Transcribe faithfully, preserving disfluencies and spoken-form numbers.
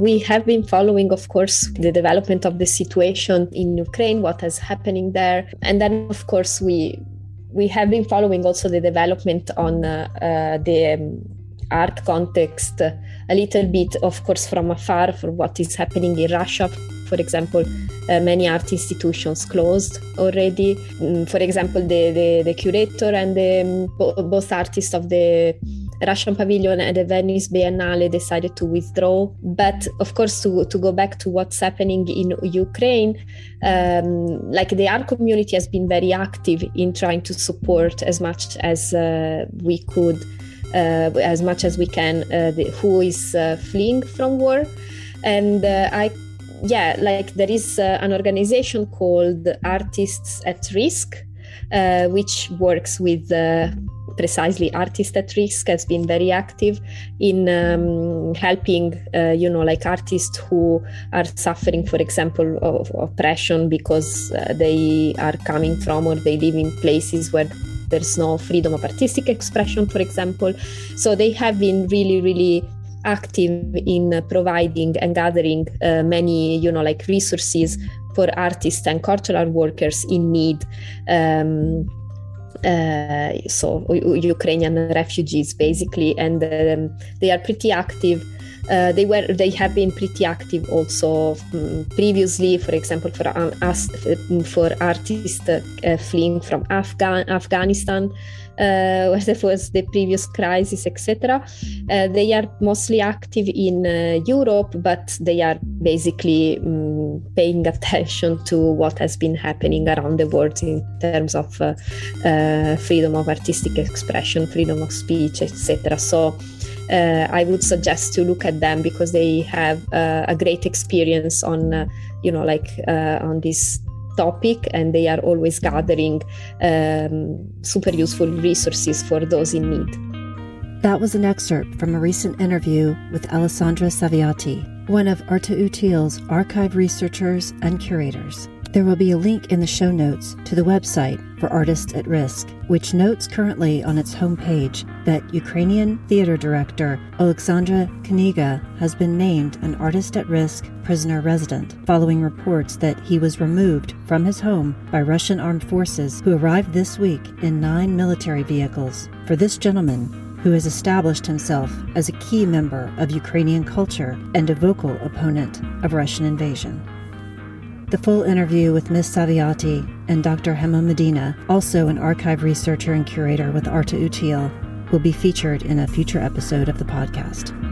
We have been following, of course, the development of the situation in Ukraine, what is happening there. And then, of course, we we have been following also the development on uh, uh, the um, art context, uh, a little bit, of course, from afar, for what is happening in Russia. For example, uh, many art institutions closed already. Um, for example, the, the, the curator and the, um, bo- both artists of the Russian Pavilion at the Venice Biennale decided to withdraw. But of course, to, to go back to what's happening in Ukraine, um, like the art community has been very active in trying to support as much as uh, we could, uh, as much as we can, uh, the, who is uh, fleeing from war. And uh, I Yeah, like there is uh, an organization called Artists at Risk, uh, which works with uh, precisely Artists at Risk, has been very active in um, helping, uh, you know, like artists who are suffering, for example, of oppression because uh, they are coming from or they live in places where there's no freedom of artistic expression, for example. So they have been really, really active in providing and gathering uh, many, you know, like resources for artists and cultural workers in need. Um, uh, so u- Ukrainian refugees, basically, and um, they are pretty active. Uh, they were, they have been pretty active also um, previously. For example, for um, us, for artists uh, fleeing from Afghan Afghanistan. Uh, where there was the previous crisis, et cetera. Uh, they are mostly active in uh, Europe, but they are basically um, paying attention to what has been happening around the world in terms of uh, uh, freedom of artistic expression, freedom of speech, et cetera. So uh, I would suggest to look at them because they have uh, a great experience on, uh, you know, like uh, on this topic, and they are always gathering um, super useful resources for those in need. That was an excerpt from a recent interview with Alessandra Saviotti, one of Arte Útil's archive researchers and curators. There will be a link in the show notes to the website for Artists at Risk, which notes currently on its homepage that Ukrainian theater director Oleksandr Kniga has been named an Artist at Risk prisoner resident following reports that he was removed from his home by Russian armed forces who arrived this week in nine military vehicles. For this gentleman, who has established himself as a key member of Ukrainian culture and a vocal opponent of Russian invasion. The full interview with Miz Saviotti and Doctor Hema Medina, also an archive researcher and curator with Arte Útil, will be featured in a future episode of the podcast.